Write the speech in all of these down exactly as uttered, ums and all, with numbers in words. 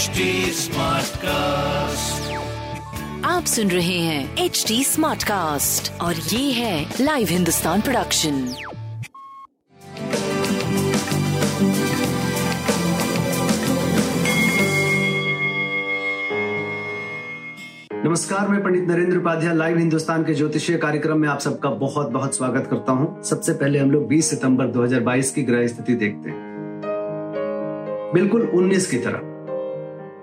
H D smart cast. आप सुन रहे हैं एच डी स्मार्ट कास्ट और ये है लाइव हिंदुस्तान प्रोडक्शन। नमस्कार, मैं पंडित नरेंद्र उपाध्याय लाइव हिंदुस्तान के ज्योतिषीय कार्यक्रम में आप सबका बहुत बहुत स्वागत करता हूं। सबसे पहले हम लोग बीस सितंबर दो हज़ार बाईस की ग्रह स्थिति देखते हैं। बिल्कुल उन्नीस की तरह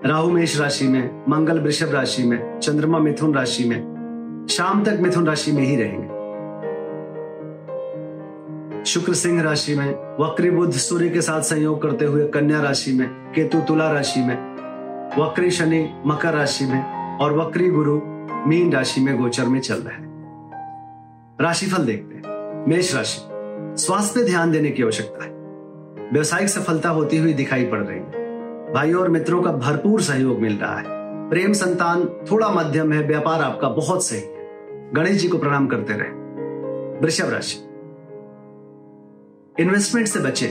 राहु मेष राशि में, मंगल वृषभ राशि में, चंद्रमा मिथुन राशि में, शाम तक मिथुन राशि में ही रहेंगे। शुक्र सिंह राशि में, वक्री बुध सूर्य के साथ संयोग करते हुए कन्या राशि में, केतु तुला राशि में, वक्री शनि मकर राशि में और वक्री गुरु मीन राशि में गोचर में चल रहा है। राशिफल देखते हैं। मेष राशि, स्वास्थ्य पे ध्यान देने की आवश्यकता है। व्यवसायिक सफलता होती हुई दिखाई पड़ रही है। भाइयों और मित्रों का भरपूर सहयोग मिल रहा है। प्रेम संतान थोड़ा मध्यम है। व्यापार आपका बहुत सही है। गणेश जी को प्रणाम करते रहे। वृषभ राशि, इन्वेस्टमेंट से बचे।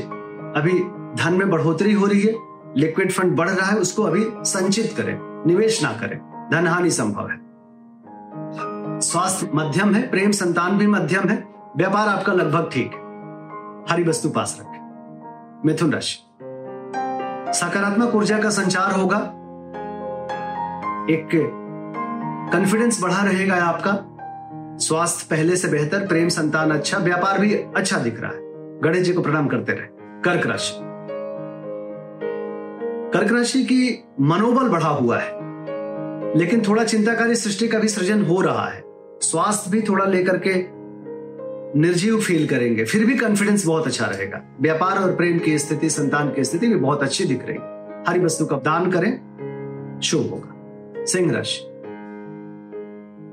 अभी धन में बढ़ोतरी हो रही है। लिक्विड फंड बढ़ रहा है, उसको अभी संचित करें, निवेश ना करें, धन हानि संभव है। स्वास्थ्य मध्यम है, प्रेम संतान भी मध्यम है, व्यापार आपका लगभग ठीक है। हरी वस्तु पास रखें। मिथुन राशि, सकारात्मक ऊर्जा का संचार होगा। एक कॉन्फिडेंस बढ़ा रहेगा आपका। स्वास्थ्य पहले से बेहतर, प्रेम संतान अच्छा, व्यापार भी अच्छा दिख रहा है। गणेश जी को प्रणाम करते रहे। कर्क राशि, कर्क राशि की मनोबल बढ़ा हुआ है, लेकिन थोड़ा चिंताकारी सृष्टि का भी सृजन हो रहा है। स्वास्थ्य भी थोड़ा लेकर के निर्जीव फील करेंगे, फिर भी कॉन्फिडेंस बहुत अच्छा रहेगा। व्यापार और प्रेम की स्थिति, संतान की स्थिति भी बहुत अच्छी दिख रही है। हरी वस्तु का दान करें, शुभ होगा। सिंह राशि,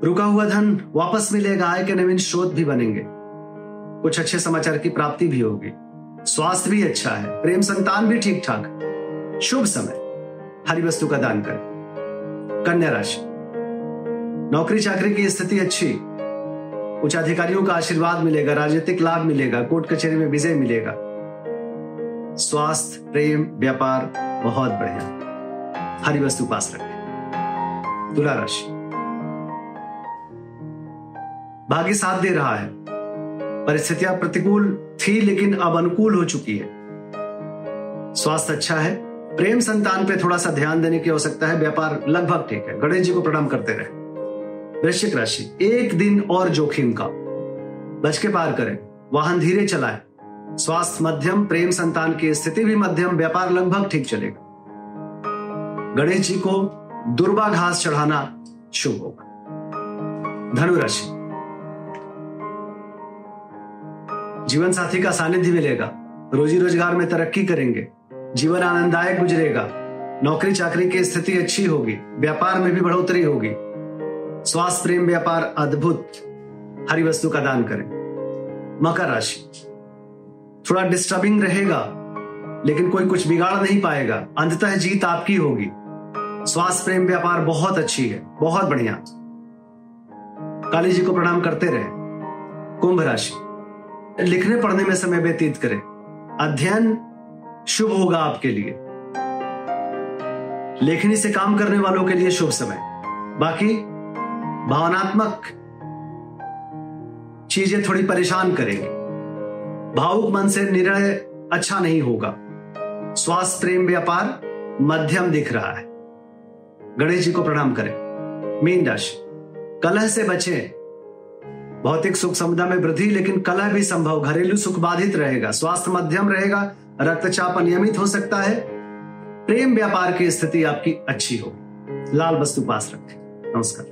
रुका हुआ धन वापस मिलेगा। आय के नवीन स्रोत भी बनेंगे। कुछ अच्छे समाचार की प्राप्ति भी होगी। स्वास्थ्य भी अच्छा है, प्रेम संतान भी ठीक ठाक। शुभ समय, हरी वस्तु का दान करें। कन्या राशि, नौकरी चाकरी की स्थिति अच्छी। उच्च अधिकारियों का आशीर्वाद मिलेगा, राजनीतिक लाभ मिलेगा, कोर्ट कचहरी में विजय मिलेगा। स्वास्थ्य प्रेम व्यापार बहुत बढ़िया। हरी वस्तु पास रखें। तुला राशि, भाग्य साथ दे रहा है। परिस्थितियां प्रतिकूल थी लेकिन अब अनुकूल हो चुकी है। स्वास्थ्य अच्छा है, प्रेम संतान पे थोड़ा सा ध्यान देने की आवश्यकता है। व्यापार लगभग ठीक है। गणेश जी को प्रणाम करते रहे। वृश्चिक राशि, एक दिन और जोखिम का, बच के पार करें। वाहन धीरे चलाएं। स्वास्थ्य मध्यम, प्रेम संतान की स्थिति भी मध्यम, व्यापार लगभग ठीक चलेगा। गणेश जी को दुर्वा घास चढ़ाना शुभ होगा। धनु राशि, जीवन साथी का सानिध्य मिलेगा। रोजी रोजगार में तरक्की करेंगे। जीवन आनंददायक गुजरेगा। नौकरी चाकरी की स्थिति अच्छी होगी। व्यापार में भी बढ़ोतरी होगी। स्वास्थ्य प्रेम व्यापार अद्भुत। हरी वस्तु का दान करें। मकर राशि, थोड़ा डिस्टर्बिंग रहेगा लेकिन कोई कुछ बिगाड़ नहीं पाएगा। अंततः जीत आपकी होगी। स्वास्थ्य प्रेम व्यापार बहुत अच्छी है, बहुत बढ़िया। काली जी को प्रणाम करते रहे। कुंभ राशि, लिखने पढ़ने में समय व्यतीत करें। अध्ययन शुभ होगा आपके लिए। लेखनी से काम करने वालों के लिए शुभ समय। बाकी भावनात्मक चीजें थोड़ी परेशान करेंगी। भावुक मन से निर्णय अच्छा नहीं होगा। स्वास्थ्य प्रेम व्यापार मध्यम दिख रहा है। गणेश जी को प्रणाम करें। मीन राशि, कलह से बचें। भौतिक सुख सुविधा में वृद्धि लेकिन कलह भी संभव। घरेलू सुख बाधित रहेगा। स्वास्थ्य मध्यम रहेगा। रक्तचाप अनियमित हो सकता है। प्रेम व्यापार की स्थिति आपकी अच्छी होगी। लाल वस्तु पास रखें। नमस्कार।